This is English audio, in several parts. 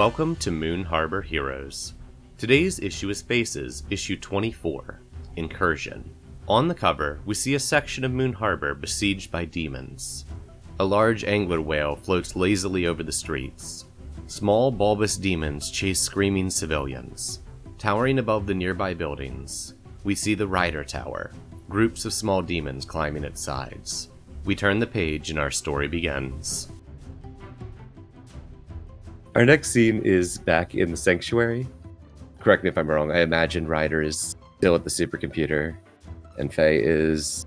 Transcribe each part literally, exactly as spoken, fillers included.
Welcome to Moon Harbor Heroes. Today's issue is Faces, issue twenty-four, Incursion. On the cover, we see a section of Moon Harbor besieged by demons. A large angler whale floats lazily over the streets. Small, bulbous demons chase screaming civilians. Towering above the nearby buildings, we see the Ryder Tower, groups of small demons climbing its sides. We turn the page and our story begins. Our next scene is back in the sanctuary. Correct me if I'm wrong, I imagine Ryder is still at the supercomputer, and Faye is...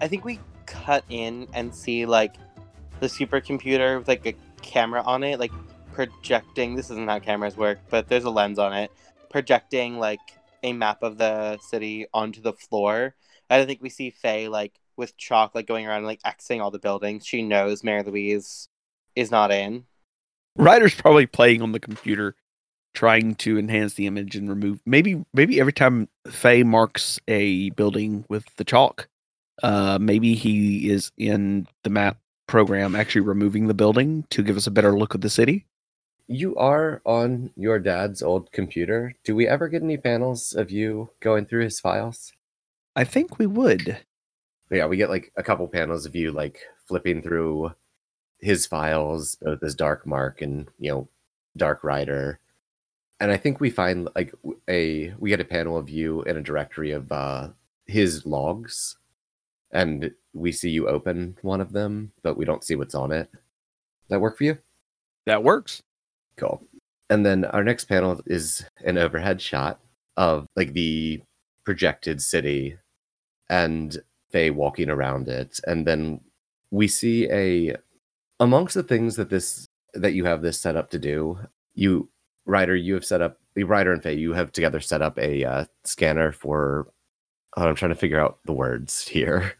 I think we cut in and see, like, the supercomputer with, like, a camera on it, like, projecting... This isn't how cameras work, but there's a lens on it. Projecting, like, a map of the city onto the floor. I don't think we see Faye, like, with chalk, like, going around and, like, Xing all the buildings. She knows Mary Louise is not in. Ryder's probably playing on the computer, trying to enhance the image and remove... Maybe maybe every time Faye marks a building with the chalk, uh, maybe he is in the map program actually removing the building to give us a better look of the city. You are on your dad's old computer. Do we ever get any panels of you going through his files? I think we would. Yeah, we get like a couple panels of you like flipping through his files, both as Dark Mark and, you know, Dark Ryder. And I think we find like a, we get a panel of you in a directory of uh, his logs, and we see you open one of them, but we don't see what's on it. Does that work for you? That works. Cool. And then our next panel is an overhead shot of like the projected city and Faye walking around it. And then we see a, amongst the things that this, that you have this set up to do, you, Ryder, you have set up, Ryder and Faye, you have together set up a uh, scanner for, oh, I'm trying to figure out the words here.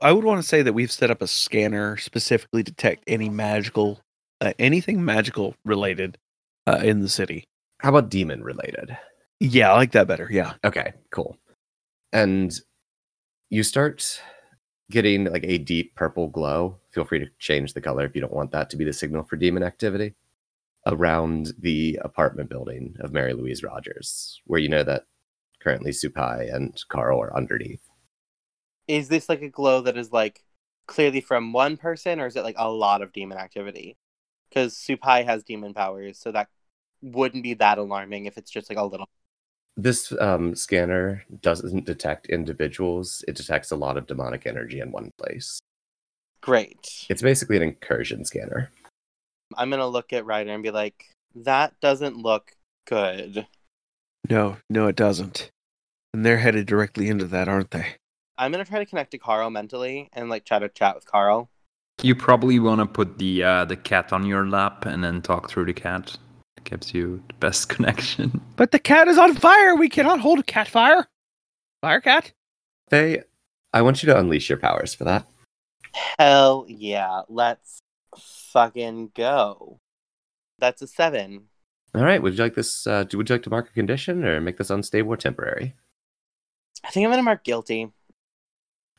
I would want to say that we've set up a scanner specifically to detect any magical, uh, anything magical related uh, in the city. How about demon related? Yeah, I like that better. Yeah. Okay, cool. And you start getting like a deep purple glow. Feel free to change the color if you don't want that to be the signal for demon activity around the apartment building of Mary Louise Rogers, where you know that currently Supai and Carl are underneath. Is this like a glow that is like clearly from one person, or is it like a lot of demon activity? Because Supai has demon powers, so that wouldn't be that alarming if it's just like a little. This um, scanner doesn't detect individuals. It detects a lot of demonic energy in one place. Great. It's basically an incursion scanner. I'm going to look at Ryder and be like, that doesn't look good. No, no, it doesn't. And they're headed directly into that, aren't they? I'm going to try to connect to Carl mentally and like try to chat with Carl. You probably want to put the uh, the cat on your lap and then talk through the cat. It gives you the best connection. But the cat is on fire! We cannot hold a cat fire! Fire cat? Faye, I want you to unleash your powers for that. Hell yeah. Let's fucking go. That's a seven. All right. Would you like this? Uh, would you like to mark a condition or make this unstable or temporary? I think I'm going to mark guilty.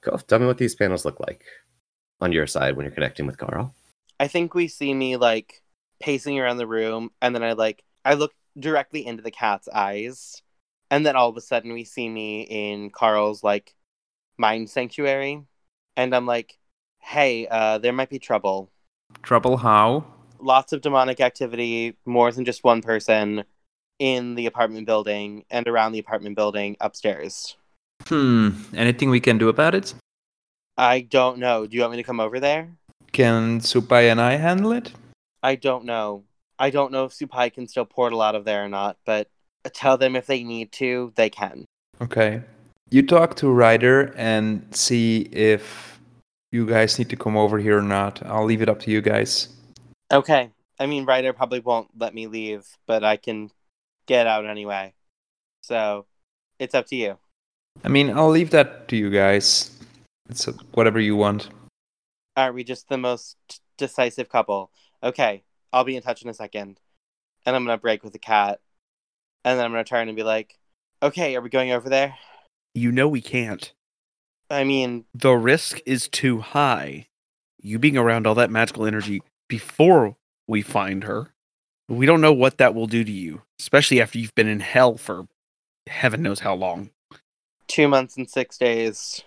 Cool. Tell me what these panels look like on your side when you're connecting with Carl. I think we see me like pacing around the room, and then I like I look directly into the cat's eyes, and then all of a sudden we see me in Carl's like mind sanctuary, and I'm like, hey, uh, there might be trouble. Trouble how? Lots of demonic activity, more than just one person, in the apartment building and around the apartment building upstairs. Hmm. Anything we can do about it? I don't know. Do you want me to come over there? Can Supai and I handle it? I don't know. I don't know if Supai can still portal out of there or not, but tell them if they need to, they can. Okay. You talk to Ryder and see if you guys need to come over here or not. I'll leave it up to you guys. Okay. I mean, Ryder probably won't let me leave, but I can get out anyway. So, it's up to you. I mean, I'll leave that to you guys. It's whatever you want. Are we just the most decisive couple? Okay. I'll be in touch in a second. And I'm going to break with the cat. And then I'm going to turn and be like, okay, are we going over there? You know we can't. I mean, the risk is too high. You being around all that magical energy before we find her We don't know what that will do to you, especially after you've been in hell for heaven knows how long. Two months and six days.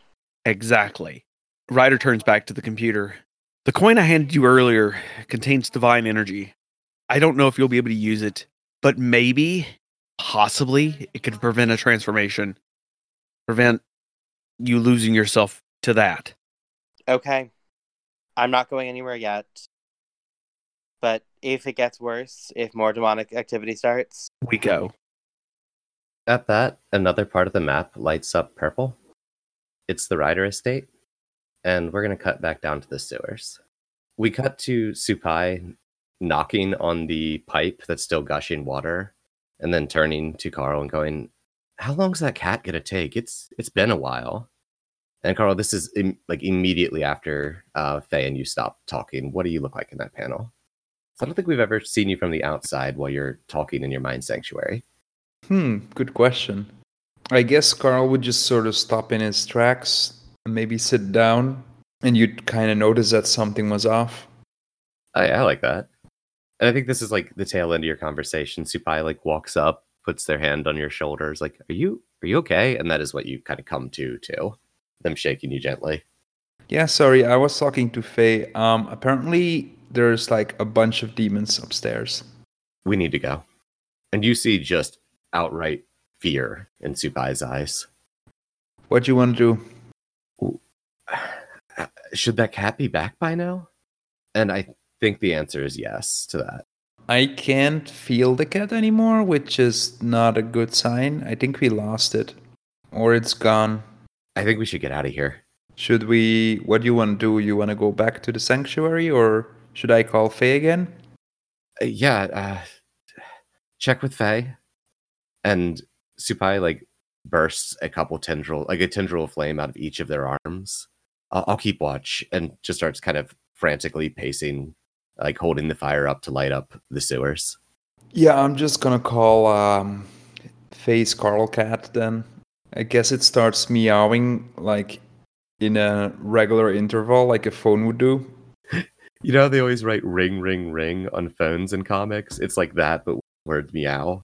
Exactly. Ryder turns back to the computer. The coin I handed you earlier contains divine energy. I don't know if you'll be able to use it, but maybe, possibly, it could prevent a transformation. Prevent you losing yourself to that. Okay. I'm not going anywhere yet. But if it gets worse, if more demonic activity starts, we go. At that, another part of the map lights up purple. It's the Ryder Estate. And we're going to cut back down to the sewers. We cut to Supai knocking on the pipe that's still gushing water, and then turning to Carl and going, how long's that cat going to take? It's It's been a while. And Carl, this is im- like immediately after uh, Faye and you stop talking. What do you look like in that panel? So I don't think we've ever seen you from the outside while you're talking in your mind sanctuary. Hmm, good question. I guess Carl would just sort of stop in his tracks, and maybe sit down, and you'd kind of notice that something was off. I, I like that. And I think this is like the tail end of your conversation. Supai like walks up, puts their hand on your shoulders, like, are you, are you okay? And that is what you kind of come to, too. Them shaking you gently. Yeah, sorry, I was talking to Faye. Um, apparently, there's like a bunch of demons upstairs. We need to go. And you see just outright fear in Supai's eyes. What do you want to do? Should that cat be back by now? And I think the answer is yes to that. I can't feel the cat anymore, which is not a good sign. I think we lost it. Or it's gone. I think we should get out of here. Should we... What do you want to do? You want to go back to the sanctuary, or should I call Faye again? Uh, yeah, uh... check with Faye. And Supai, like, bursts a couple tendril... Like, a tendril of flame out of each of their arms. Uh, I'll keep watch. And just starts kind of frantically pacing, like, holding the fire up to light up the sewers. Yeah, I'm just gonna call, um... Faye's Carl Cat, then. I guess it starts meowing, like, in a regular interval, like a phone would do. You know how they always write ring, ring, ring on phones in comics? It's like that, but word meow.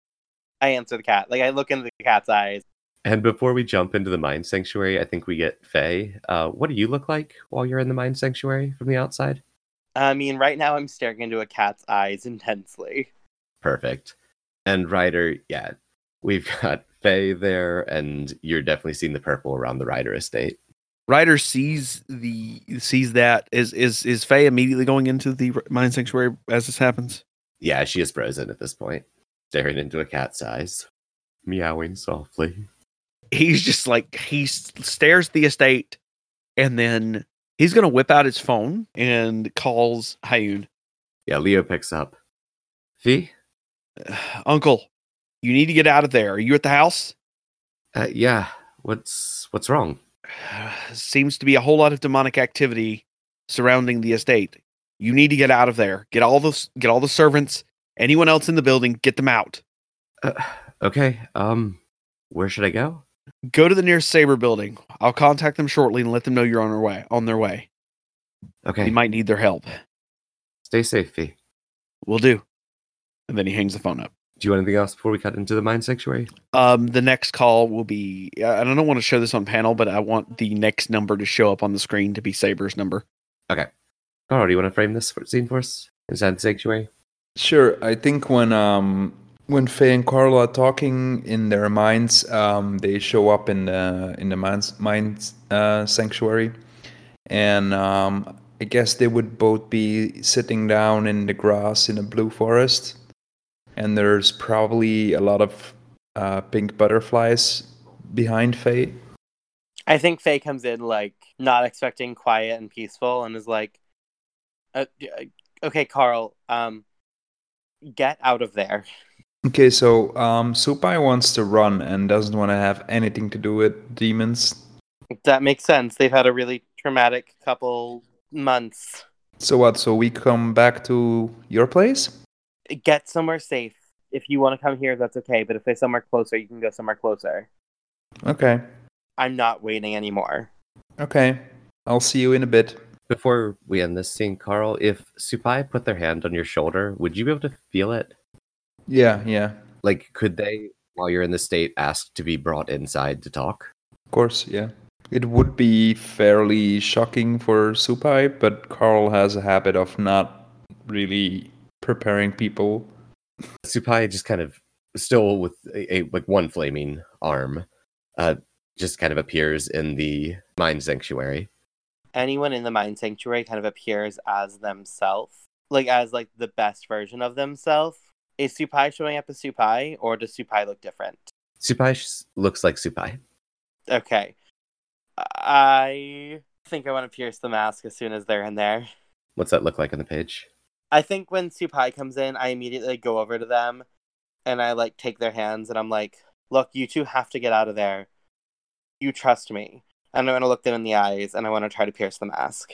I answer the cat. Like, I look into the cat's eyes. And before we jump into the Mind Sanctuary, I think we get Faye. Uh, what do you look like while you're in the Mind Sanctuary from the outside? I mean, right now I'm staring into a cat's eyes intensely. Perfect. And Ryder, yeah, we've got Faye there, and you're definitely seeing the purple around the Ryder Estate. Ryder sees the sees that. Is is is Faye immediately going into the Mind Sanctuary as this happens? Yeah, she is frozen at this point, staring into a cat's eyes, meowing softly. He's just like, he stares at the estate, and then he's gonna whip out his phone and calls Hyun. Yeah, Leo picks up. Faye, uh, Uncle. You need to get out of there. Are you at the house? Uh, yeah. What's what's wrong? Seems to be a whole lot of demonic activity surrounding the estate. You need to get out of there. Get all the get all the servants. Anyone else in the building, get them out. Uh, okay. Um, where should I go? Go to the nearest Saber building. I'll contact them shortly and let them know you're on their way. On their way. Okay. You might need their help. Stay safe, Faye. Will do. And then he hangs the phone up. Do you want anything else before we cut into the Mind Sanctuary? Um, the next call will be... I don't want to show this on panel, but I want the next number to show up on the screen to be Saber's number. Okay. Carl, do you want to frame this scene for us inside the Sanctuary? Sure. I think when um, when Faye and Carl are talking in their minds, um, they show up in the, in the Mind, mind uh, Sanctuary. And um, I guess they would both be sitting down in the grass in the Blue Forest. And there's probably a lot of uh, pink butterflies behind Faye. I think Faye comes in, like, not expecting quiet and peaceful, and is like, uh, okay, Carl, um, get out of there. Okay, so um, Supai wants to run and doesn't want to have anything to do with demons. That makes sense. They've had a really traumatic couple months. So what, so we come back to your place? Get somewhere safe. If you want to come here, that's okay. But if they're somewhere closer, you can go somewhere closer. Okay. I'm not waiting anymore. Okay. I'll see you in a bit. Before we end this scene, Carl, if Supai put their hand on your shoulder, would you be able to feel it? Yeah, yeah. Like, could they, while you're in the state, ask to be brought inside to talk? Of course, yeah. It would be fairly shocking for Supai, but Carl has a habit of not really preparing people. Supai just kind of, still with a, a like one flaming arm, uh, just kind of appears in the Mine Sanctuary. Anyone in the Mine Sanctuary kind of appears as themselves, like as like the best version of themselves. Is Supai showing up as Supai, or does Supai look different? Supai sh- looks like Supai. Okay. I think I want to pierce the mask as soon as they're in there. What's that look like on the page? I think when Supai comes in, I immediately go over to them, and I, like, take their hands, and I'm like, look, you two have to get out of there. You trust me. And I want to look them in the eyes, and I want to try to pierce the mask.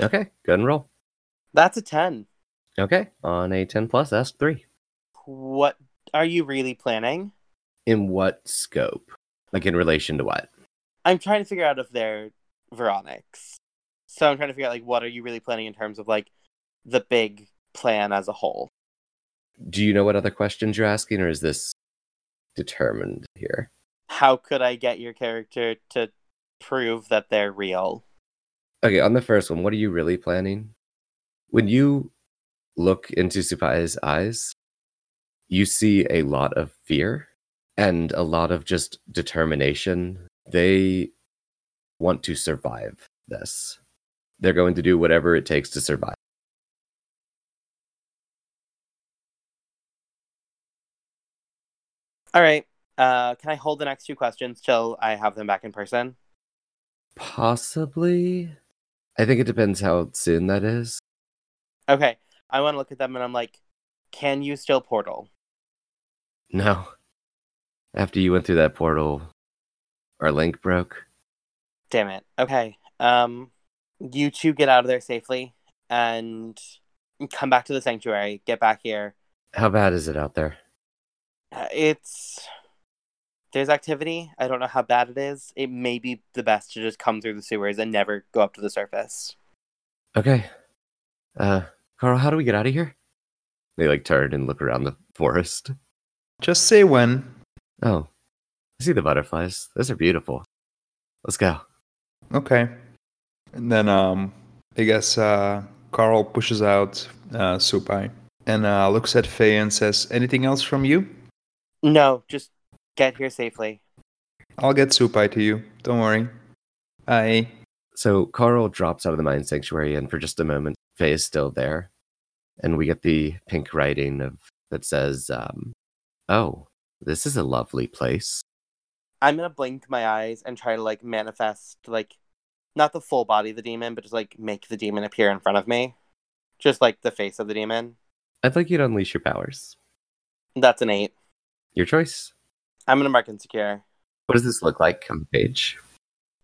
Okay, go ahead and roll. That's a ten. Okay, on a ten plus, that's three. What are you really planning? In what scope? Like, in relation to what? I'm trying to figure out if they're Veronics. So I'm trying to figure out, like, what are you really planning in terms of, like, the big plan as a whole? Do you know what other questions you're asking, or is this determined here? How could I get your character to prove that they're real? Okay, on the first one, what are you really planning? When you look into Supai's eyes, you see a lot of fear and a lot of just determination. They want to survive this. They're going to do whatever it takes to survive. All right. Uh, can I hold the next two questions till I have them back in person? Possibly. I think it depends how soon that is. Okay. I want to look at them and I'm like, can you still portal? No. After you went through that portal, our link broke. Damn it. Okay. Um, you two get out of there safely and come back to the sanctuary. Get back here. How bad is it out there? It's, there's activity. I don't know how bad it is. It may be the best to just come through the sewers and never go up to the surface. Okay. Uh, Carl, how do we get out of here? They, like, turn and look around the forest. Just say when. Oh. I see the butterflies. Those are beautiful. Let's go. Okay. And then, um, I guess, uh, Carl pushes out, uh, Supai. And uh, looks at Faye and says, anything else from you? No, just get here safely. I'll get Supai to you. Don't worry. Aye. So Carl drops out of the Mine Sanctuary, and for just a moment, Faye is still there. And we get the pink writing of that says, um, oh, this is a lovely place. I'm going to blink my eyes and try to, like, manifest, like, not the full body of the demon, but just, like, make the demon appear in front of me. Just, like, the face of the demon. I'd like you to unleash your powers. That's an eight. Your choice. I'm going to mark insecure. What does this look like on the page?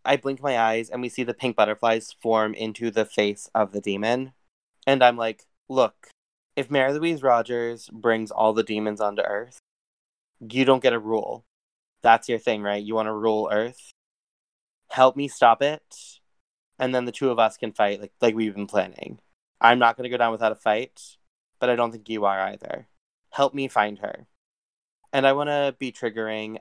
I blink my eyes and we see the pink butterflies form into the face of the demon. And I'm like, look, if Mary Louise Rogers brings all the demons onto Earth, you don't get a rule. That's your thing, right? You want to rule Earth? Help me stop it. And then the two of us can fight like, like we've been planning. I'm not going to go down without a fight. But I don't think you are either. Help me find her. And I want to be triggering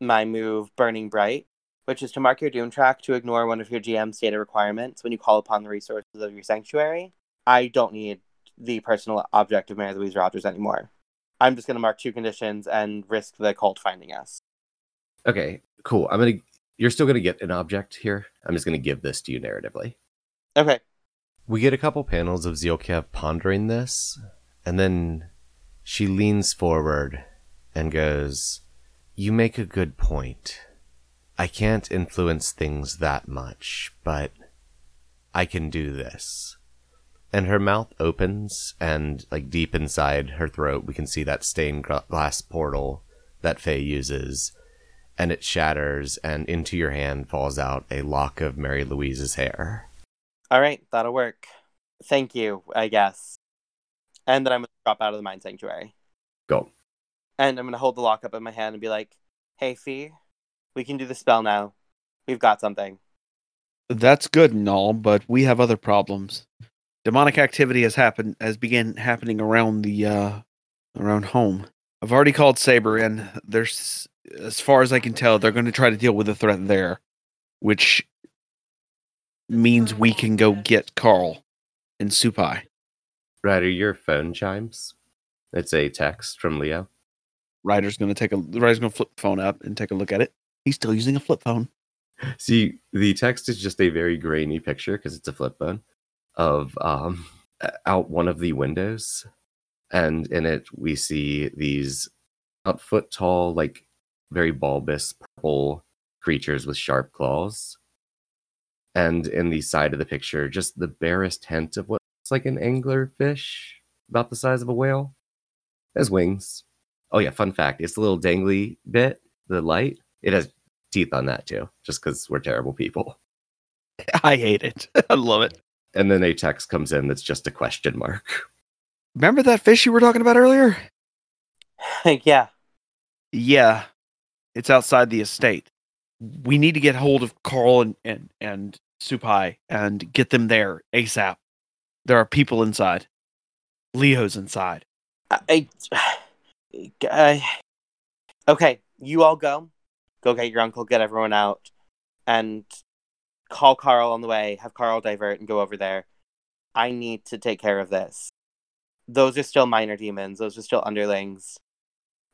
my move, Burning Bright, which is to mark your Doom track to ignore one of your G M's data requirements when you call upon the resources of your sanctuary. I don't need the personal object of Mary Louise Rogers anymore. I'm just going to mark two conditions and risk the cult finding us. Okay, cool. I'm gonna. You're still going to get an object here. I'm just going to give this to you narratively. Okay. We get a couple panels of Zilkev pondering this, and then she leans forward and goes, you make a good point. I can't influence things that much, but I can do this. And her mouth opens, and like deep inside her throat, we can see that stained glass portal that Faye uses, and it shatters, and into your hand falls out a lock of Mary Louise's hair. All right, that'll work. Thank you, I guess. And then I'm going to drop out of the Mine Sanctuary. Go. And I'm going to hold the lock up in my hand and be like, hey, Fee, we can do the spell now. We've got something. That's good and all, but we have other problems. Demonic activity has happened, has begun happening around the, uh, around home. I've already called Saber in. There's, as far as I can tell, they're going to try to deal with the threat there, which means we can go get Carl and Supai. Ryder, your phone chimes. It's a text from Leo. Ryder's going to take a Ryder's going to flip the phone up and take a look at it. He's still using a flip phone. See, the text is just a very grainy picture because it's a flip phone of um, out one of the windows, and in it we see these about foot tall, like very bulbous purple creatures with sharp claws, and in the side of the picture, just the barest hint of what looks like an anglerfish about the size of a whale. It has wings. Oh yeah, fun fact: it's the little dangly bit, the light. It has teeth on that too, just because we're terrible people. I hate it. I love it. And then a text comes in that's just a question mark. Remember that fish you were talking about earlier? Yeah. Yeah. It's outside the estate. We need to get hold of Carl and, and, and Supai and get them there ASAP. There are people inside. Leo's inside. I, I, I okay, you all go. Go get your uncle, get everyone out, and call Carl on the way, have Carl divert and go over there. I need to take care of this. Those are still minor demons. Those are still underlings.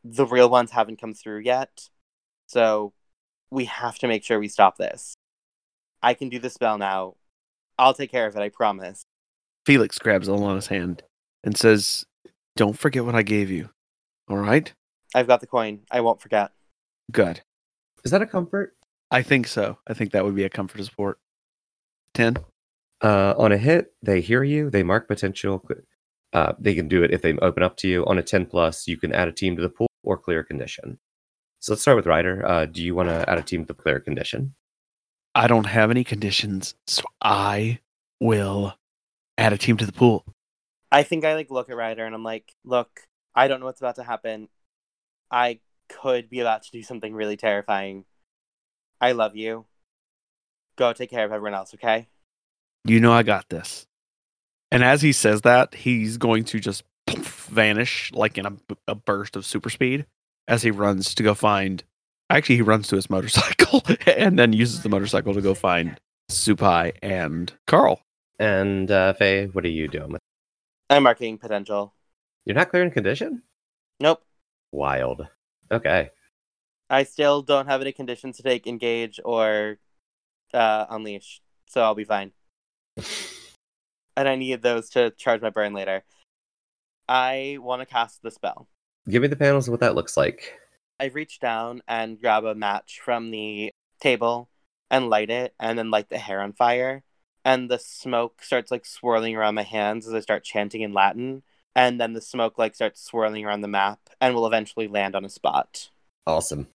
The real ones haven't come through yet, so we have to make sure we stop this. I can do the spell now. I'll take care of it, I promise. Felix grabs Alana's hand and says, "Don't forget what I gave you, all right?" I've got the coin. I won't forget. Good. Is that a comfort? I think so. I think that would be a comfort support. ten. Uh, on a hit, they hear you. They mark potential. Uh, they can do it if they open up to you. On a ten plus, you can add a team to the pool or clear condition. So let's start with Ryder. Uh, do you want to add a team to the clear condition? I don't have any conditions, so I will add a team to the pool. I think I like look at Ryder and I'm like, look, I don't know what's about to happen. I could be about to do something really terrifying. I love you. Go take care of everyone else, okay? You know I got this. And as he says that, he's going to just poof, vanish like in a, a burst of super speed as he runs to go find... Actually, he runs to his motorcycle and then uses the motorcycle to go find Supai and Carl. And uh, Faye, what are you doing with? I'm marking potential. You're not clearing condition? Nope. Wild. Okay. I still don't have any conditions to take engage or uh, unleash, so I'll be fine. And I need those to charge my burn later. I want to cast the spell. Give me the panels of what that looks like. I reach down and grab a match from the table and light it, and then light the hair on fire. And the smoke starts like swirling around my hands as I start chanting in Latin. And then the smoke like starts swirling around the map and will eventually land on a spot. Awesome.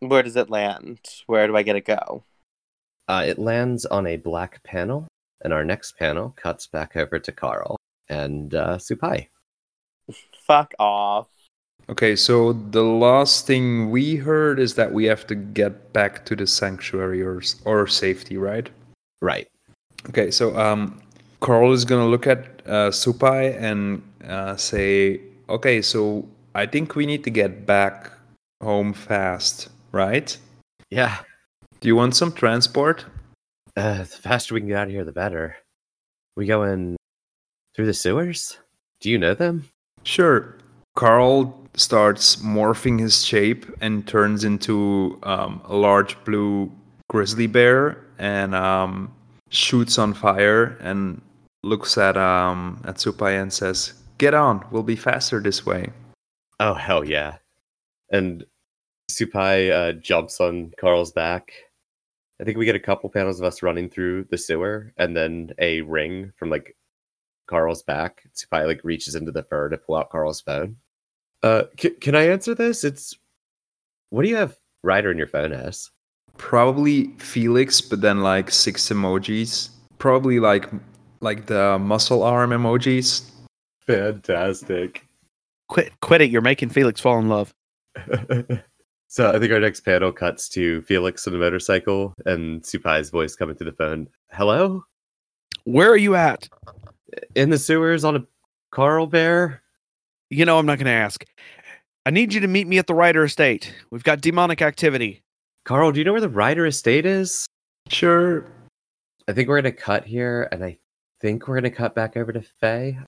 Where does it land? Where do I get to go? Uh, it lands on a black panel, and our next panel cuts back over to Carl and uh, Supai. Fuck off. Okay, so the last thing we heard is that we have to get back to the sanctuary or, or safety, right? Right. Okay, so um, Carl is going to look at uh, Supai and Uh, say, okay, so I think we need to get back home fast, right? Yeah. Do you want some transport? Uh, the faster we can get out of here, the better. We go in through the sewers? Do you know them? Sure. Carl starts morphing his shape and turns into um, a large blue grizzly bear and um, shoots on fire and looks at um at Supai and says, "Get on, we'll be faster this way." Oh, hell yeah. And Supai uh, jumps on Carl's back. I think we get a couple panels of us running through the sewer, and then a ring from, like, Carl's back. Supai, like, reaches into the fur to pull out Carl's phone. Uh, c- can I answer this? It's... What do you have Ryder in your phone as? Probably Felix, but then, like, six emojis. Probably, like, like the muscle arm emojis. Fantastic. Quit quit it. You're making Felix fall in love. So I think our next panel cuts to Felix on the motorcycle and Supai's voice coming through the phone. Hello? Where are you at? In the sewers on a Carl bear? You know, I'm not going to ask. I need you to meet me at the Ryder Estate. We've got demonic activity. Carl, do you know where the Ryder Estate is? Sure. I think we're going to cut here, and I think we're going to cut back over to Faye.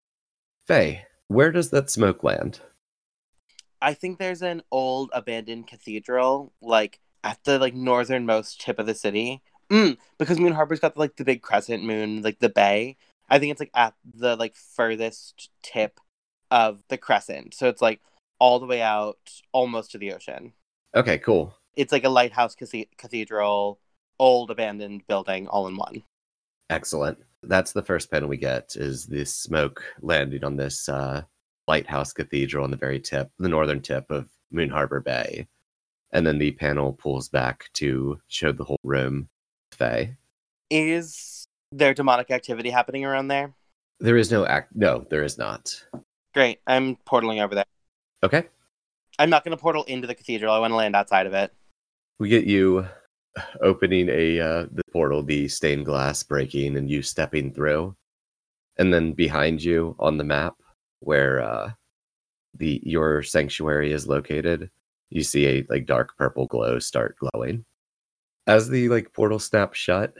Faye, where does that smoke land? I think there's an old abandoned cathedral, like, at the, like, northernmost tip of the city. Mm, because Moon Harbor's got, like, the big crescent moon, like, the bay. I think it's, like, at the, like, furthest tip of the crescent. So it's, like, all the way out, almost to the ocean. Okay, cool. It's, like, a lighthouse cathedral, old abandoned building, all in one. Excellent. That's the first pin we get, is this smoke landing on this uh, lighthouse cathedral on the very tip, the northern tip of Moon Harbor Bay. And then the panel pulls back to show the whole room. Faye, is there demonic activity happening around there? There is no act. No, there is not. Great. I'm portaling over there. Okay. I'm not going to portal into the cathedral. I want to land outside of it. We get you opening a uh, the portal, the stained glass breaking, and you stepping through. And then behind you on the map, where uh, the your sanctuary is located, you see a like dark purple glow start glowing. As the like portal snaps shut,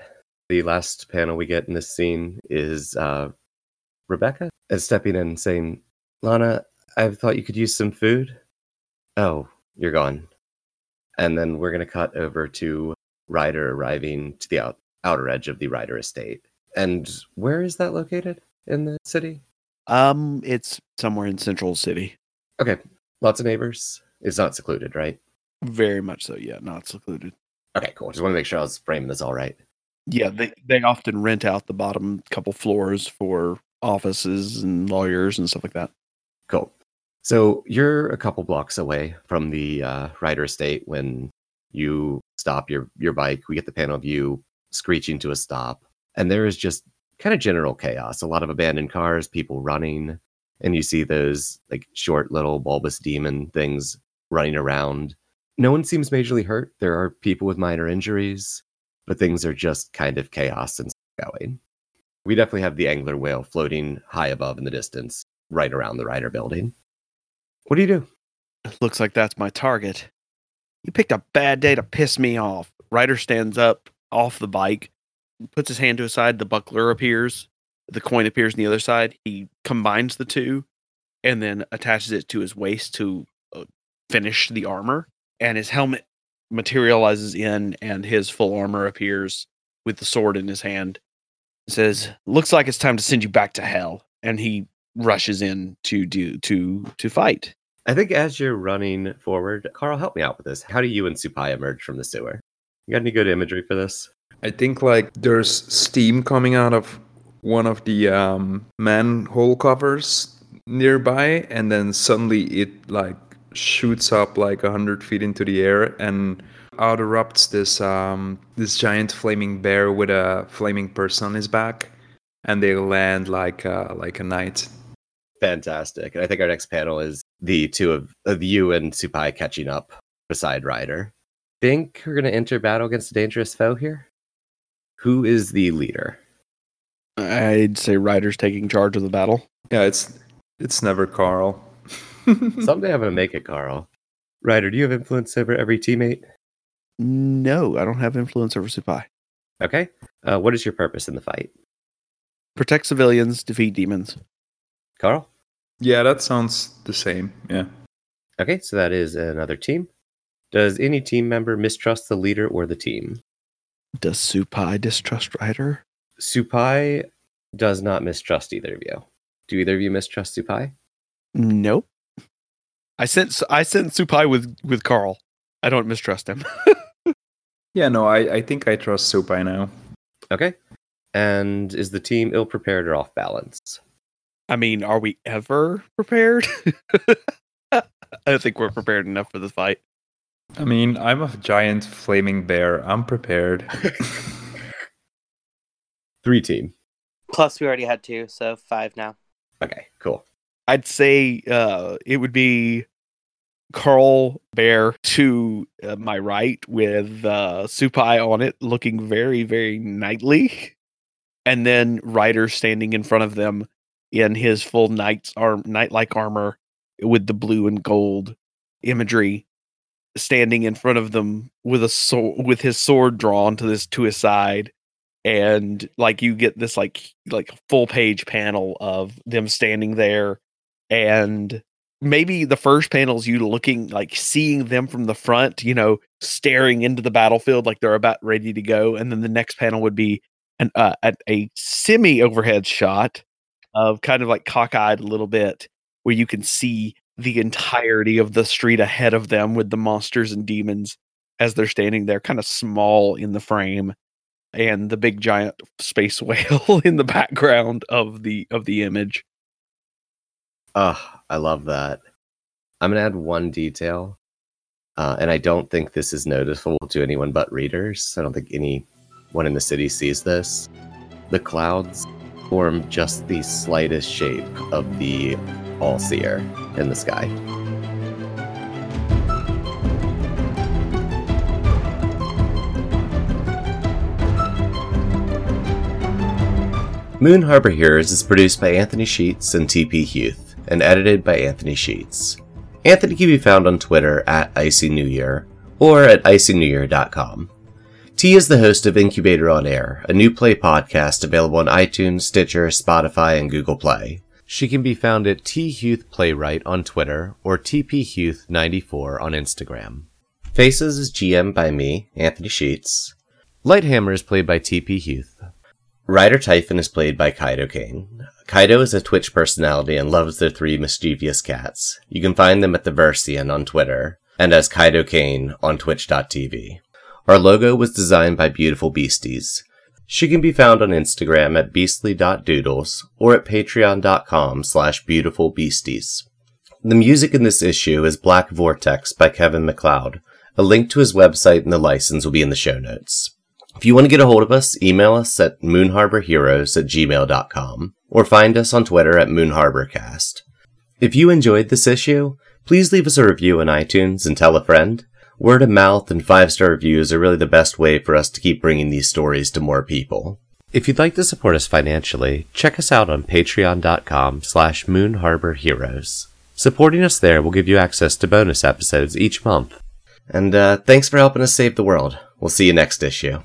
the last panel we get in this scene is uh, Rebecca is stepping in and saying, "Lana, I thought you could use some food. Oh, you're gone." And then we're going to cut over to Ryder arriving to the out- outer edge of the Ryder Estate. And where is that located in the city? Um, it's somewhere in Central City. Okay. Lots of neighbors. It's not secluded, right? Very much so, yeah. Not secluded. Okay, cool. Just want to make sure I was framing this all right. Yeah, they, they often rent out the bottom couple floors for offices and lawyers and stuff like that. Cool. So you're a couple blocks away from the uh, Ryder Estate when you stop your, your bike. We get the panel of you screeching to a stop. And there is just kind of general chaos. A lot of abandoned cars, people running. And you see those like short little bulbous demon things running around. No one seems majorly hurt. There are people with minor injuries. But things are just kind of chaos and going. We definitely have the angler whale floating high above in the distance, right around the Ryder building. What do you do? It looks like that's my target. You picked a bad day to piss me off. Ryder stands up off the bike, puts his hand to his side. The buckler appears. The coin appears on the other side. He combines the two and then attaches it to his waist to uh, finish the armor. And his helmet materializes in and his full armor appears with the sword in his hand. He says, "Looks like it's time to send you back to hell." And he rushes in to do to to fight. I think as you're running forward, Carl, help me out with this. How do you and Supai emerge from the sewer? You got any good imagery for this? I think like there's steam coming out of one of the um, manhole covers nearby, and then suddenly it like shoots up like a hundred feet into the air, and out erupts this um, this giant flaming bear with a flaming person on his back, and they land like uh, like a knight. Fantastic. And I think our next panel is the two of, of you and Supai catching up beside Ryder. Think we're going to enter battle against a dangerous foe here? Who is the leader? I'd say Ryder's taking charge of the battle. Yeah, it's it's never Carl. Someday I'm going to make it Carl. Ryder, do you have influence over every teammate? No, I don't have influence over Supai. Okay. Uh, what is your purpose in the fight? Protect civilians, defeat demons. Carl? Yeah, that sounds the same. Yeah. Okay, so that is another team. Does any team member mistrust the leader or the team? Does Supai distrust Ryder? Supai does not mistrust either of you. Do either of you mistrust Supai? Nope. I sent I sent Supai with, with Carl. I don't mistrust him. Yeah, no, I, I think I trust Supai now. Okay. And is the team ill-prepared or off-balance? I mean, are we ever prepared? I don't think we're prepared enough for this fight. I mean, I'm a giant flaming bear. I'm prepared. Three team. Plus, we already had two, so five now. Okay, cool. I'd say uh, it would be Carl Bear to uh, my right with uh, Supai on it, looking very, very knightly. And then Ryder standing in front of them in his full knight's arm, knight-like armor with the blue and gold imagery standing in front of them with a sword, with his sword drawn to this to his side, and like you get this like like full page panel of them standing there, and maybe the first panel's you looking like seeing them from the front, you know, staring into the battlefield like they're about ready to go, and then the next panel would be an uh, a, a semi overhead shot of kind of like cockeyed a little bit, where you can see the entirety of the street ahead of them with the monsters and demons as they're standing there, kind of small in the frame, and the big giant space whale in the background of the of the image. Oh, I love that. I'm going to add one detail, uh, and I don't think this is noticeable to anyone but readers. I don't think anyone in the city sees this. The clouds form just the slightest shape of the All Seer in the sky. Moon Harbor Heroes is produced by Anthony Sheets and T P. Huth, and edited by Anthony Sheets. Anthony can be found on Twitter at IcyNewYear or at icy new year dot com. T is the host of Incubator on Air, a new play podcast available on iTunes, Stitcher, Spotify, and Google Play. She can be found at T Huth Playwright on Twitter or T P Huth ninety-four on Instagram. Faces is G M by me, Anthony Sheets. Lighthammer is played by T P. Huth. Ryder Typhon is played by Kaido Kane. Kaido is a Twitch personality and loves their three mischievous cats. You can find them at The Versean on Twitter and as Kaido Kane on twitch dot t v. Our logo was designed by Beautiful Beasties. She can be found on Instagram at beastly dot doodles or at patreon dot com slash beautiful beasties. The music in this issue is Black Vortex by Kevin MacLeod. A link to his website and the license will be in the show notes. If you want to get a hold of us, email us at moon harbor heroes at gmail dot com or find us on Twitter at moon harbor cast. If you enjoyed this issue, please leave us a review on iTunes and tell a friend. Word of mouth and five-star reviews are really the best way for us to keep bringing these stories to more people. If you'd like to support us financially, check us out on patreon dot com slash moon harbor heroes. Supporting us there will give you access to bonus episodes each month. And uh, thanks for helping us save the world. We'll see you next issue.